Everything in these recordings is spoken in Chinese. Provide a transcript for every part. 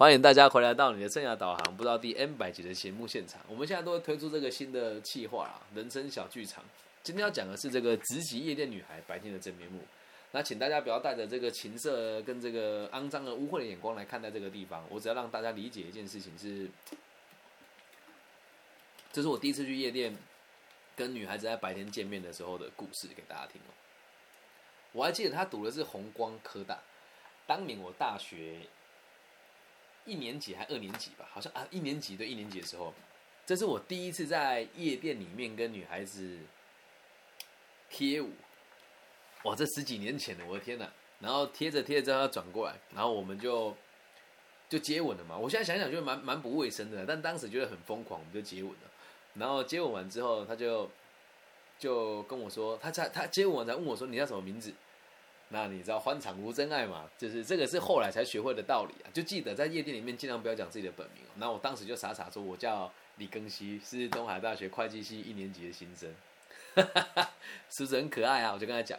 欢迎大家回来到你的生涯导航，不知道第 N100集的节目现场。我们现在都会推出这个新的企划啦，人生小剧场。今天要讲的是这个直击夜店女孩白天的真面目。那请大家不要带着这个情色跟这个肮脏的污秽的眼光来看待这个地方。我只要让大家理解一件事情是，这是我第一次去夜店跟女孩子在白天见面的时候的故事给大家听哦。我还记得她读的是弘光科大，当年我大学1年级还2年级吧，好像啊1年级，对1年级的时候，这是我第一次在夜店里面跟女孩子贴舞，哇，这10几年前了，我的天哪！然后贴着贴着她转过来，然后我们就接吻了嘛。我现在想想就蛮不卫生的，但当时觉得很疯狂，我们就接吻了。然后接吻完之后，她就跟我说，她接吻完才问我说你叫什么名字？那你知道欢场无真爱嘛？就是这个是后来才学会的道理啊！就记得在夜店里面尽量不要讲自己的本名哦。那我当时就傻傻说，我叫李庚希，是东海大学会计系1年级的新生，是不是很可爱啊？我就跟他讲，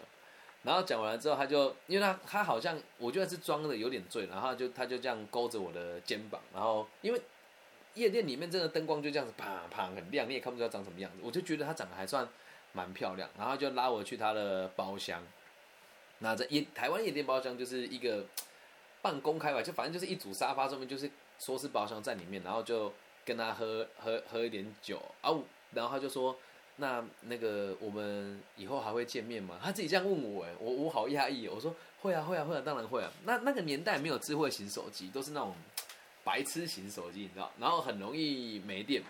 然后讲完了之后，他就因为他好像我觉得是装的有点醉，然后他就这样勾着我的肩膀，然后因为夜店里面真的灯光就这样子啪啪很亮，你也看不出他长什么样子，我就觉得他长得还算蛮漂亮，然后他就拉我去他的包厢。那在台湾夜店包厢就是一个半公开吧，就反正就是一组沙发上面就是说是包厢在里面，然后就跟他喝一点酒啊，然后他就说那个我们以后还会见面吗？他自己这样问我，我好讶异，我说会啊，当然会啊。那个年代没有智慧型手机，都是那种白痴型手机，你知道，然后很容易没电嘛。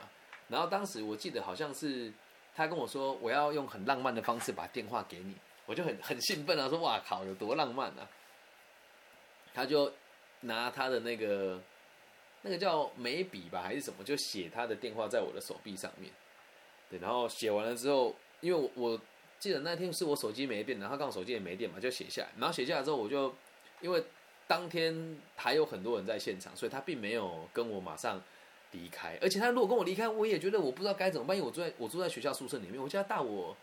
然后当时我记得好像是他跟我说我要用很浪漫的方式把电话给你。我就很兴奋啊，说哇靠，有多浪漫啊！他就拿他的那个叫眉笔吧还是什么，就写他的电话在我的手臂上面。对，然后写完了之后，因为我记得那天是我手机没电，然后刚好手机也没电嘛，就写下来。然后写下来之后，我就因为当天还有很多人在现场，所以他并没有跟我马上离开。而且他如果跟我离开，我也觉得我不知道该怎么办，因为我住在学校宿舍里面，我家大我。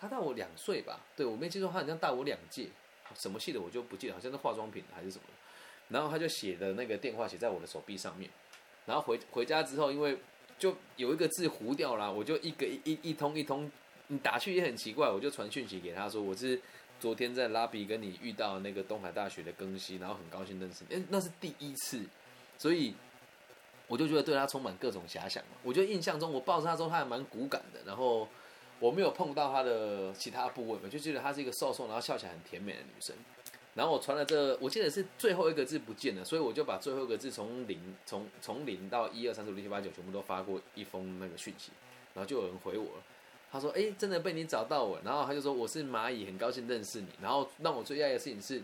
他大我2岁吧，对，我没记错，他好像大我2届，什么系的我就不记得，好像是化妆品还是什么。然后他就写的那个电话写在我的手臂上面，然后回家之后，因为就有一个字糊掉了，我就一通你打去也很奇怪，我就传讯息给他说我是昨天在Lobby跟你遇到那个东海大学的庚希，然后很高兴认识你，那是第1次，所以我就觉得对他充满各种遐想嘛。我觉得印象中我抱着他之后，他还蛮骨感的，然后。我没有碰到她的其他部位，我就觉得她是一个瘦，然后笑起来很甜美的女生。然后我传了我记得是最后一个字不见了，所以我就把最后一个字从零到1、2、3、4、5、6、7、8、9全部都发过一封那个讯息，然后就有人回我了，他说：“哎，真的被你找到我。”然后他就说：“我是蚂蚁，很高兴认识你。”然后让我最讶异的事情是，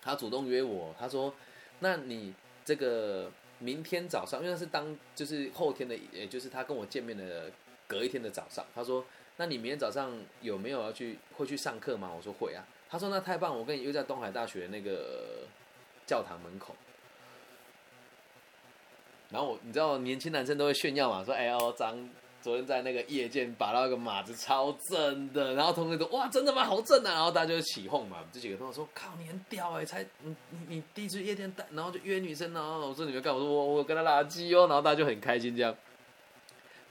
他主动约我，他说：“那你这个明天早上，因为是就是后天的，也就是他跟我见面的。”隔一天的早上，他说：“那你明天早上有没有会去上课吗？”我说：“会啊。”他说：“那太棒，我跟你约在东海大学那个教堂门口。”然后你知道年轻男生都会炫耀嘛，说：“哎呦，张昨天在那个夜店把到一个马子超正的。”然后同学都：“哇，真的吗？好正啊！”然后大家就起哄嘛。这几个同学说：“靠，你很屌哎、欸，你第一次约店，然后就约女生啊！”我说：“你们干嘛？”我说：“我跟他垃圾哦。”然后大家就很开心这样。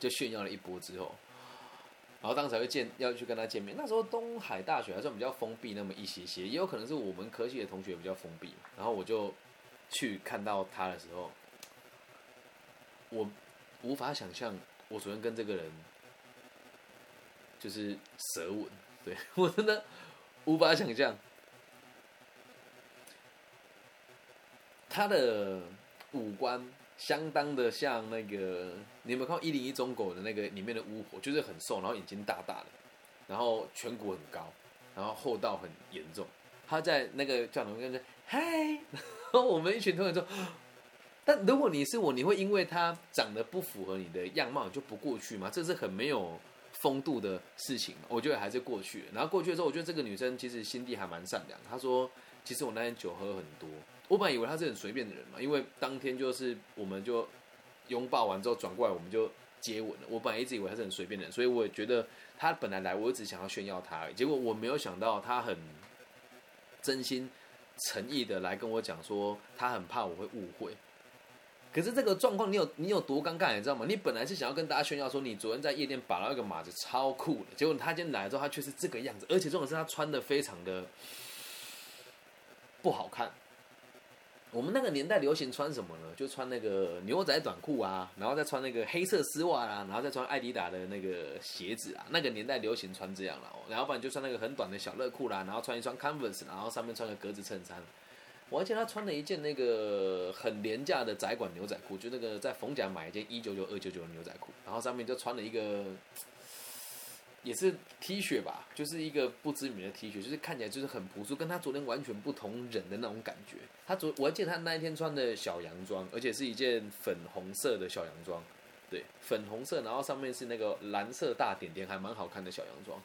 就炫耀了一波之后，然后当时要去跟他见面。那时候东海大学还算比较封闭那么一些，也有可能是我们科系的同学比较封闭。然后我就去看到他的时候，我无法想象我昨天跟这个人就是舌吻，对我真的无法想象他的五官。相当的像那个，你有没有看过101中狗的那个里面的巫婆，就是很瘦，然后眼睛大大的，然后颧骨很高，然后厚道很严重。他在那个教堂跟着嗨，然后我们一群同学说，但如果你是我，你会因为他长得不符合你的样貌你就不过去吗？这是很没有风度的事情，我觉得还是过去了。然后过去的时候，我觉得这个女生其实心地还蛮善良。她说，其实我那天酒喝很多。我本来以为他是很随便的人嘛，因为当天就是我们就拥抱完之后转过来我们就接吻了。我本来一直以为他是很随便的人，所以我也觉得他本来来我一直想要炫耀他，结果我没有想到他很真心诚意的来跟我讲说他很怕我会误会，可是这个状况你有多尴尬，你知道吗？你本来是想要跟大家炫耀说你昨天在夜店把到一个马子超酷的，结果他今天来之后他却是这个样子，而且重点是他穿的非常的不好看。我们那个年代流行穿什么呢？就穿那个牛仔短裤啊，然后再穿那个黑色丝袜啊，然后再穿艾迪达的那个鞋子啊。那个年代流行穿这样啦，然后不然就穿那个很短的小热裤啦，然后穿一双 Converse， 然后上面穿个格子衬衫。我还记得他穿了一件那个很廉价的窄管牛仔裤，就那个在逢甲买一件199、299的牛仔裤，然后上面就穿了一个也是 T 恤吧，就是一个不知名的 T 恤，就是看起来就是很朴素，跟他昨天完全不同人的那种感觉。我还记得他那一天穿的小洋装，而且是一件粉红色的小洋装，对，粉红色，然后上面是那个蓝色大点点，还蛮好看的小洋装。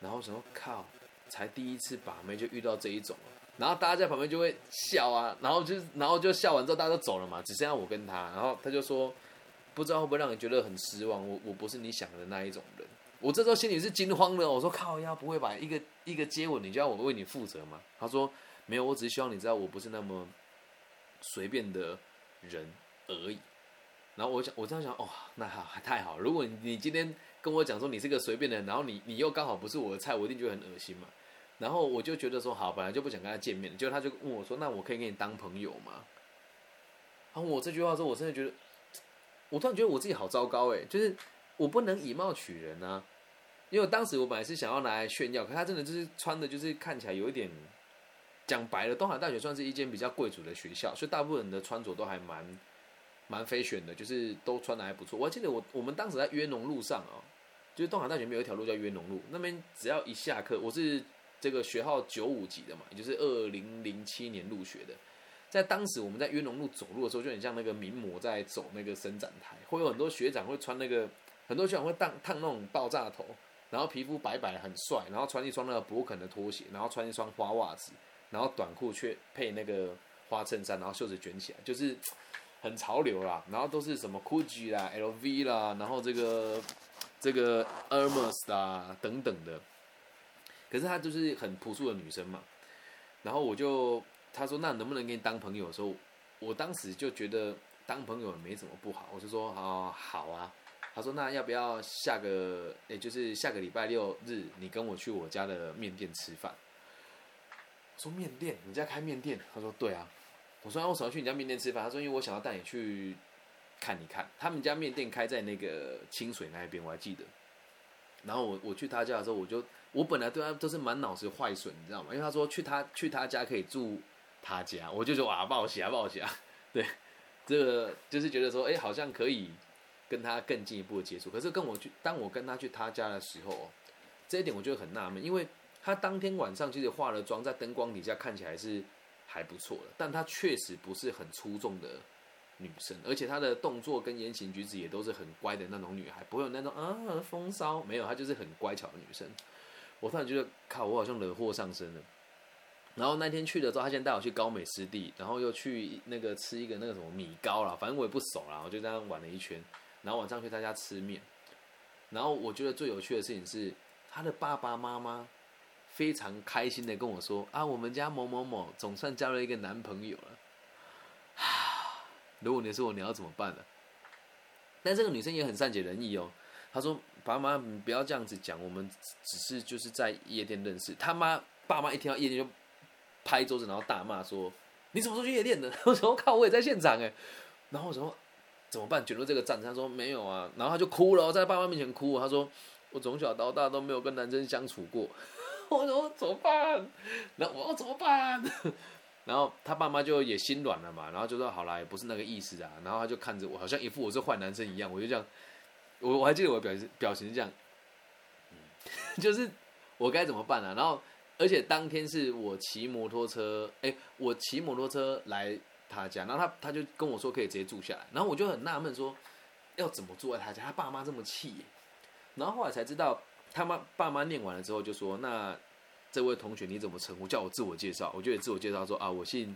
然后想说靠，才第一次把妹就遇到这一种了。然后大家在旁边就会笑啊，然后就笑完之后大家都走了嘛，只剩下我跟他。然后他就说，不知道会不会让你觉得很失望，我不是你想的那一种人。我这时候心里是惊慌的，我说靠呀，不会吧，一个一个接吻你就要我为你负责吗？他说没有，我只是希望你知道我不是那么随便的人而已。然后我这样想，哦，那好，太好，如果你今天跟我讲说你是个随便的人，然后你又刚好不是我的菜，我一定觉得很恶心嘛。然后我就觉得说好，本来就不想跟他见面，结果他就问我说那我可以跟你当朋友吗？然后我这句话的时候，我真的觉得，我突然觉得我自己好糟糕，就是我不能以貌取人啊，因为当时我本来是想要拿来炫耀，可他真的就是穿的，就是看起来有一点，讲白了，东海大学算是一间比较贵族的学校，所以大部分人的穿着都还蛮 fashion 的，就是都穿的还不错。我还记得我们当时在约农路上哦，就是东海大学没有一条路叫约农路，那边只要一下课，我是这个学号95级的嘛，也就是2007年入学的。在当时我们在约农路走路的时候，就很像那个名模在走那个伸展台，会有很多学长会穿那个，很多学长会烫那种爆炸头，然后皮肤白白的很帅，然后穿一双那个勃肯的拖鞋，然后穿一双花袜子，然后短裤却配那个花衬衫，然后袖子卷起来，就是很潮流啦。然后都是什么 Gucci 啦、LV 啦，然后这个 Hermès 啦等等的。可是她就是很朴素的女生嘛，然后她说那能不能跟你当朋友的时候，我当时就觉得当朋友没什么不好，我就说好啊。她说那要不要下个礼拜6日你跟我去我家的面店吃饭？我说面店？你家开面店？她说对啊。我说那为什么要去你家面店吃饭？她说因为我想要带你去看一看，他们家面店开在那个清水那边，我还记得。然后我去他家的时候，我本来对他都是满脑子坏损，你知道吗？因为他说去他家可以住他家，我就说啊，报喜啊，报喜啊，对，这个就是觉得说，好像可以跟他更进一步的接触。可是当我跟他去他家的时候，这一点我就很纳闷，因为他当天晚上其实化了妆，在灯光底下看起来是还不错的，但他确实不是很出众的女生，而且她的动作跟言行举止也都是很乖的那种女孩，不会有那种风骚，没有，她就是很乖巧的女生。我突然觉得靠，我好像惹祸上身了。然后那天去的时候，她先带我去高美湿地，然后又去那个吃一个那个什么米糕啦，反正我也不熟啦，我就这样玩了一圈。然后晚上去她家吃面，然后我觉得最有趣的事情是，她的爸爸妈妈非常开心的跟我说啊，我们家某某某总算交了一个男朋友了。如果你是我，你要怎么办呢？但这个女生也很善解人意哦。她说：“爸妈，你不要这样子讲，我们只是就是在夜店认识。”他妈爸妈一听到夜店就拍桌子，然后大骂说：“你怎么说去夜店的？”我说：“靠，我也在现场哎。”然后我说：“怎么办？卷入这个战？”他说：“没有啊。”然后他就哭了，在爸妈面前哭。他说：“我从小到大都没有跟男生相处过。”我说：“怎么办？”然后我怎么办？然后他爸妈就也心软了嘛，然后就说好啦，也不是那个意思啊。然后他就看着我，好像一副我是坏男生一样。我就这样，我还记得我的表情是这样，就是我该怎么办啊？然后，而且当天是我骑摩托车来他家，然后他就跟我说可以直接住下来。然后我就很纳闷说，要怎么住在他家？他爸妈这么气耶。然后后来才知道，他爸妈念完了之后就说那。这位同学，你怎么称呼？叫我自我介绍，我就也自我介绍说啊，我姓，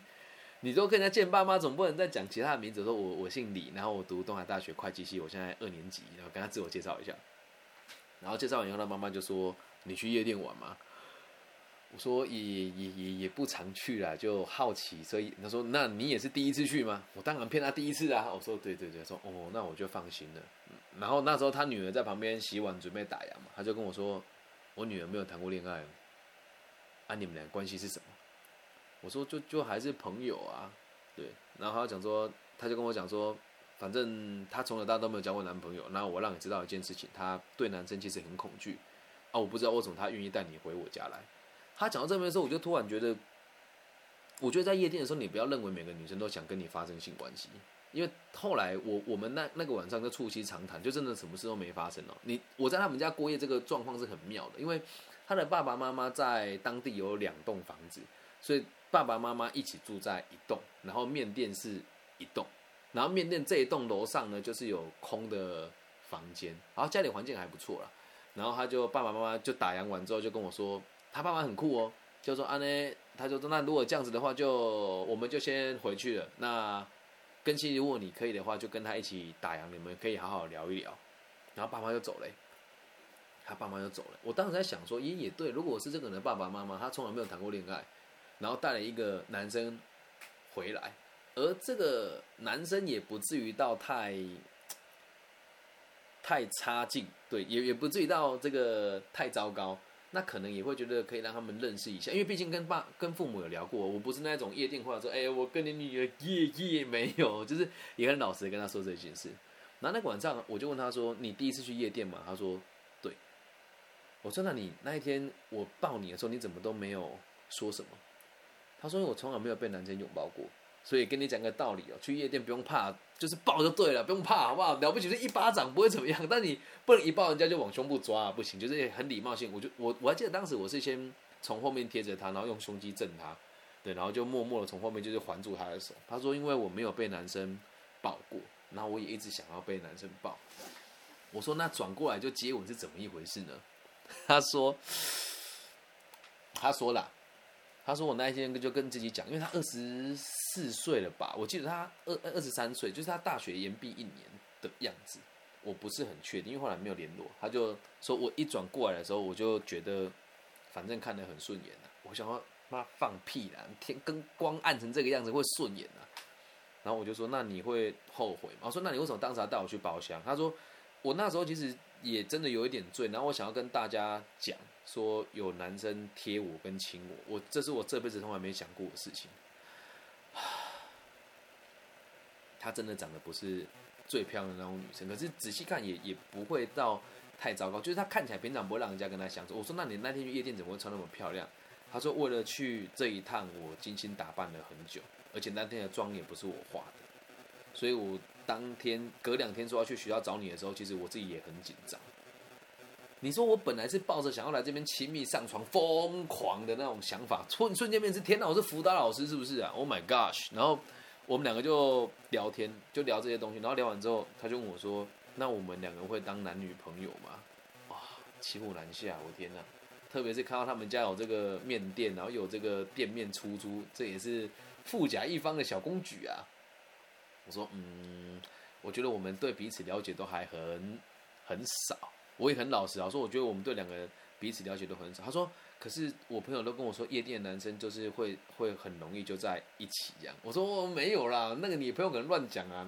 你都跟人家见爸妈，总不能再讲其他的名字。说我姓李，然后我读东海大学会计系，我现在2年级，然后跟他自我介绍一下。然后介绍完以后，他妈妈就说：“你去夜店玩吗？”我说也不常去啦，就好奇，所以他说那你也是第一次去吗？我当然骗他第一次啊，我说对对对，说哦那我就放心了。然后那时候他女儿在旁边洗碗准备打烊嘛，他就跟我说我女儿没有谈过恋爱啊，你们俩关系是什么？我说就还是朋友啊，对。然后他就跟我讲说，反正他从小到大都没有交过男朋友，然后我让你知道一件事情，他对男生其实很恐惧啊，我不知道为什么他愿意带你回我家来。他讲到这边的时候，我就突然觉得，我觉得在夜店的时候，你不要认为每个女生都想跟你发生性关系，因为后来我们那个晚上就促膝长谈，就真的什么事都没发生哦。我在他们家过夜这个状况是很妙的，因为他的爸爸妈妈在当地有2栋房子，所以爸爸妈妈一起住在1栋，然后面店是1栋，然后面店这一栋楼上呢就是有空的房间，然后家里环境还不错啦。然后他就爸爸妈妈就打烊完之后就跟我说。他爸爸很酷哦，就说啊呢，他就说那如果这样子的话就，我们就先回去了。那根希如果你可以的话，就跟他一起打烊，你们可以好好聊一聊。然后爸妈就走了，他爸妈就走了。我当时在想说，也对，如果我是这个人的爸爸妈妈，他从来没有谈过恋爱，然后带了一个男生回来，而这个男生也不至于到太差劲，对，也不至于到这个太糟糕。那可能也会觉得可以让他们认识一下，因为毕竟跟父母有聊过，我不是那种夜店话说，我跟你女儿夜没有，就是也很老实的跟他说这件事。然后那个晚上我就问他说：“你第一次去夜店吗？”他说：“对。”我说：“那你那一天我抱你的时候，你怎么都没有说什么？”他说：“我从来没有被男生拥抱过，所以跟你讲个道理哦，去夜店不用怕，就是抱就对了，不用怕，好不好？了不起是一巴掌不会怎么样，但你不能一抱人家就往胸部抓啊，不行，就是很礼貌性。我还记得当时我是先从后面贴着他，然后用胸肌震他，对，然后就默默的从后面就是环住他的手。他说因为我没有被男生抱过，然后我也一直想要被男生抱。我说那转过来就接吻是怎么一回事呢？他说啦。他说我那一天就跟自己讲，因为他24岁了吧，我记得他23岁，就是他大学延毕1年的样子，我不是很确定，因为后来没有联络。他就说我一转过来的时候，我就觉得反正看得很顺眼啊，我想说妈放屁啦，天跟光暗成这个样子会顺眼啊。然后我就说那你会后悔吗？我说那你为什么当时要带我去包厢？他说我那时候其实也真的有一点醉，然后我想要跟大家讲说有男生贴我跟亲我，这是我这辈子从来没想过的事情。她真的长得不是最漂亮的那种女生，可是仔细看也不会到太糟糕，就是她看起来平常不会让人家跟她相处。我说那你那天去夜店怎么会穿那么漂亮？她说为了去这一趟我精心打扮了很久，而且那天的妆也不是我化的。所以我当天隔2天说要去学校找你的时候，其实我自己也很紧张。你说我本来是抱着想要来这边亲密上床疯狂的那种想法，瞬间变成天哪，我是辅导老师是不是啊 ？Oh my gosh！ 然后我们两个就聊天，就聊这些东西，然后聊完之后，他就问我说：“那我们两个会当男女朋友吗？”哇，骑虎难下，我天哪！特别是看到他们家有这个面店，然后有这个店面出租，这也是富甲一方的小公举啊。我说我觉得我们对彼此了解都还很少，我也很老实啊，说我觉得我们对两个人彼此了解都很少。他说，可是我朋友都跟我说，夜店的男生就是会很容易就在一起这样。我说我没有啦，那个你朋友可能乱讲啊，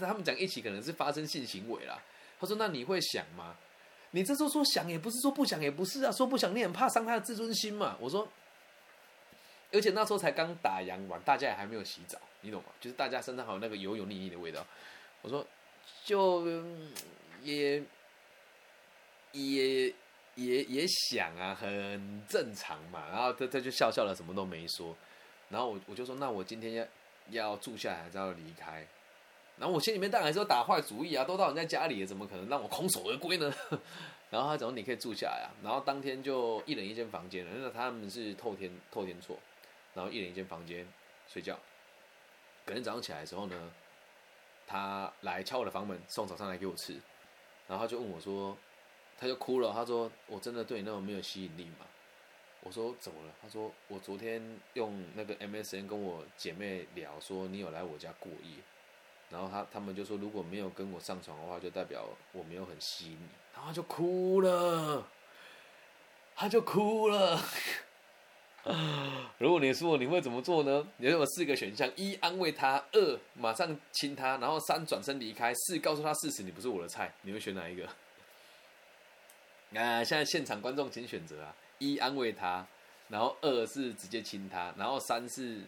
他们讲一起可能是发生性行为啦。他说那你会想吗？你这时候说想也不是，说不想也不是啊，说不想你很怕伤他的自尊心嘛。我说。而且那时候才刚打烊完，大家也还没有洗澡，你懂吗？就是大家身上还有那个油油腻腻的味道。我说，就也想啊，很正常嘛。然后他就笑笑了，什么都没说。然后我就说，那我今天要住下来，还是要离开？然后我心里面当然是要打坏主意啊，都到人家家里了，怎么可能让我空手而归呢？然后他讲你可以住下来啊，然后当天就一人一间房间了，那他们是透天厝。然后一人一间房间睡觉，隔天早上起来的时候呢，他来敲我的房门，送早餐来给我吃，然后他就问我说，他就哭了，他说我真的对你那么没有吸引力吗？我说怎么了？他说我昨天用那个 MSN 跟我姐妹聊，说你有来我家过夜，然后他们就说如果没有跟我上床的话，就代表我没有很吸引你，然后他就哭了。如果你是我，你会怎么做呢？你有四个选项：一、安慰他；二、马上亲他；然后三、转身离开；四、告诉他事实，你不是我的菜。你会选哪一个？现在现场观众请选择啊！一、安慰他，然后二是直接亲他，然后三是……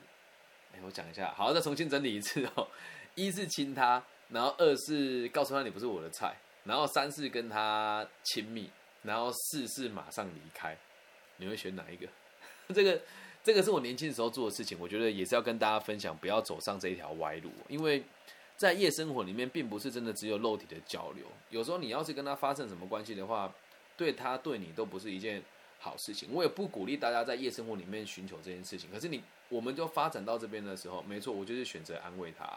我讲一下，好，再重新整理一次哦。一是亲他，然后二是告诉他你不是我的菜，然后三是跟他亲密，然后四是马上离开。你会选哪一个？这个是我年轻的时候做的事情，我觉得也是要跟大家分享，不要走上这一条歪路。因为在夜生活里面，并不是真的只有肉体的交流，有时候你要是跟他发生什么关系的话，对他对你都不是一件好事情。我也不鼓励大家在夜生活里面寻求这件事情。可是我们就发展到这边的时候，没错，我就是选择安慰他。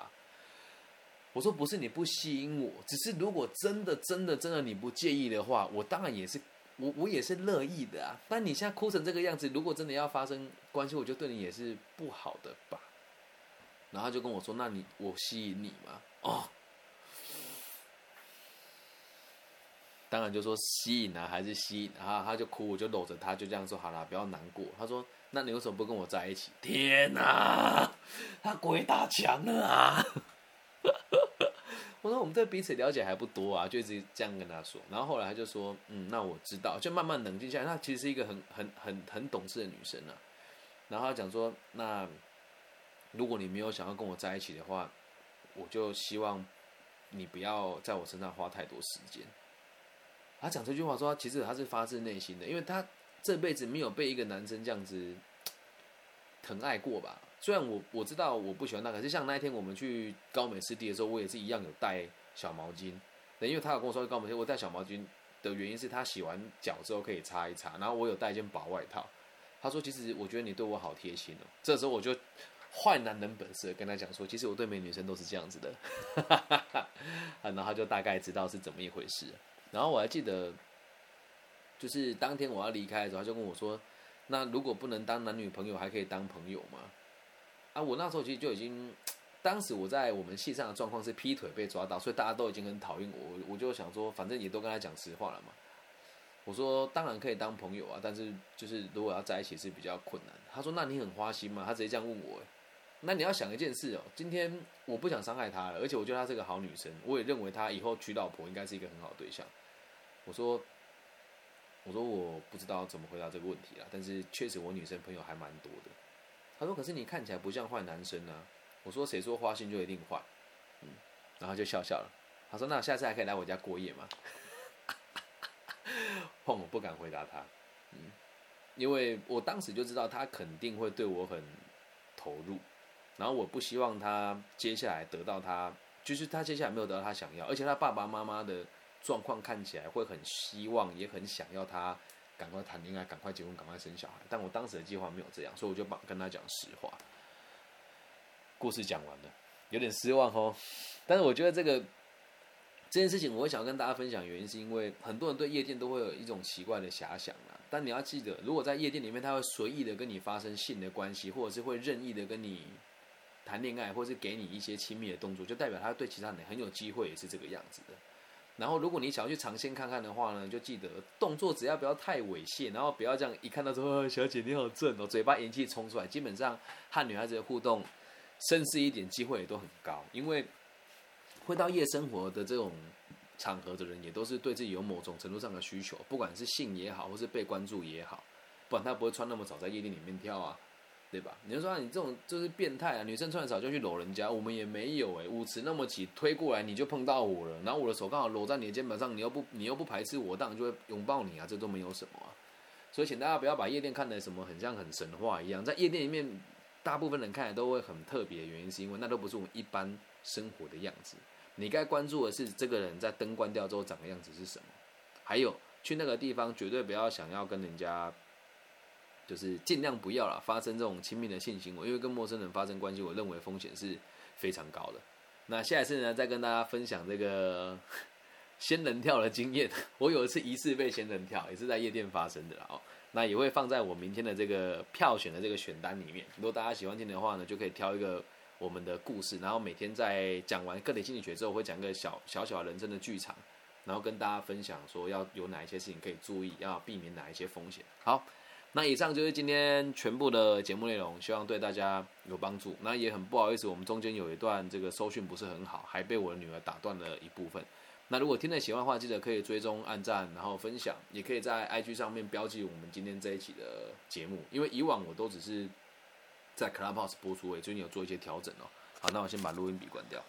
我说不是你不吸引我，只是如果真的你不介意的话，我当然也是。我也是乐意的啊，但你现在哭成这个样子，如果真的要发生关系，我就对你也是不好的吧。然后他就跟我说：“那我吸引你吗？”哦，当然就说吸引啊，还是吸引啊。他就哭，我就搂着他，就这样说：“好啦，不要难过。”他说：“那你为什么不跟我在一起？”天哪，他鬼打墙了啊！我说我们对彼此了解还不多啊，就一直这样跟他说。然后后来他就说，那我知道，就慢慢冷静下来。她其实是一个很懂事的女生啊。然后他讲说，那如果你没有想要跟我在一起的话，我就希望你不要在我身上花太多时间。他讲这句话说，其实他是发自内心的，因为他这辈子没有被一个男生这样子疼爱过吧。虽然我知道我不喜欢他，可是像那一天我们去高美湿地的时候，我也是一样有带小毛巾。因为他有跟我说高美湿地，我带小毛巾的原因是他洗完脚之后可以擦一擦，然后我有带一件薄外套。他说：“其实我觉得你对我好贴心哦。”这时候我就坏男人本色跟他讲说：“其实我对每女生都是这样子的。”然后他就大概知道是怎么一回事。然后我还记得，就是当天我要离开的时候，他就跟我说：“那如果不能当男女朋友，还可以当朋友吗？”啊，我那时候其实就已经，当时我在我们系上的状况是劈腿被抓到，所以大家都已经很讨厌我。我就想说，反正也都跟他讲实话了嘛。我说当然可以当朋友啊，但是就是如果要在一起是比较困难。他说那你很花心吗？他直接这样问我。那你要想一件事哦，今天我不想伤害她了，而且我觉得她是个好女生，我也认为她以后娶老婆应该是一个很好的对象。我说我不知道怎么回答这个问题啦，但是确实我女生朋友还蛮多的。他说：“可是你看起来不像坏男生啊。”我说：“谁说花心就一定坏？”然后就笑了。他说：“那下次还可以来我家过夜吗？”我不敢回答他，因为我当时就知道他肯定会对我很投入，然后我不希望他接下来得到他，就是他接下来没有得到他想要，而且他爸爸妈妈的状况看起来会很希望，也很想要他。赶快谈恋爱，赶快结婚，赶快生小孩。但我当时的计划没有这样，所以我就跟他讲实话。故事讲完了，有点失望哦。但是我觉得这件事情，我会想要跟大家分享，原因是因为很多人对夜店都会有一种奇怪的遐想啦。但你要记得，如果在夜店里面，他会随意的跟你发生性的关系，或者是会任意的跟你谈恋爱，或者是给你一些亲密的动作，就代表他对其他人很有机会，也是这个样子的。然后，如果你想要去尝鲜看看的话呢，就记得动作只要不要太猥亵，然后不要这样一看到说“小姐你好正哦”，嘴巴言气冲出来。基本上和女孩子的互动，绅士一点机会也都很高，因为会到夜生活的这种场合的人，也都是对自己有某种程度上的需求，不管是性也好，或是被关注也好，不然他不会穿那么早在夜店里面跳啊，对吧？你就说你这种就是变态啊！女生穿的少就去搂人家，我们也没有舞池那么挤，推过来你就碰到我了，然后我的手刚好搂在你的肩膀上，你又不排斥我，当然就会拥抱你啊，这都没有什么啊。所以请大家不要把夜店看得什么很像很神话一样，在夜店里面，大部分人看来都会很特别，原因是因为那都不是我们一般生活的样子。你该关注的是这个人在灯关掉之后长的样子是什么，还有去那个地方绝对不要想要跟人家。就是尽量不要啦，发生这种亲密的性行为，因为跟陌生人发生关系，我认为风险是非常高的。那下一次呢，再跟大家分享这个仙人跳的经验。我有一次疑似被仙人跳，也是在夜店发生的啦哦。那也会放在我明天的这个票选的这个选单里面。如果大家喜欢听的话呢，就可以挑一个我们的故事，然后每天在讲完个体心理学之后，我会讲一个小人生的剧场，然后跟大家分享说要有哪一些事情可以注意，要避免哪一些风险。好。那以上就是今天全部的节目内容，希望对大家有帮助。那也很不好意思，我们中间有一段这个收讯不是很好，还被我的女儿打断了一部分。那如果听得喜欢的话，记得可以追踪、按赞，然后分享，也可以在 IG 上面标记我们今天这一期的节目，因为以往我都只是在 Clubhouse 播出，最近有做一些调整哦。好，那我先把录音笔关掉。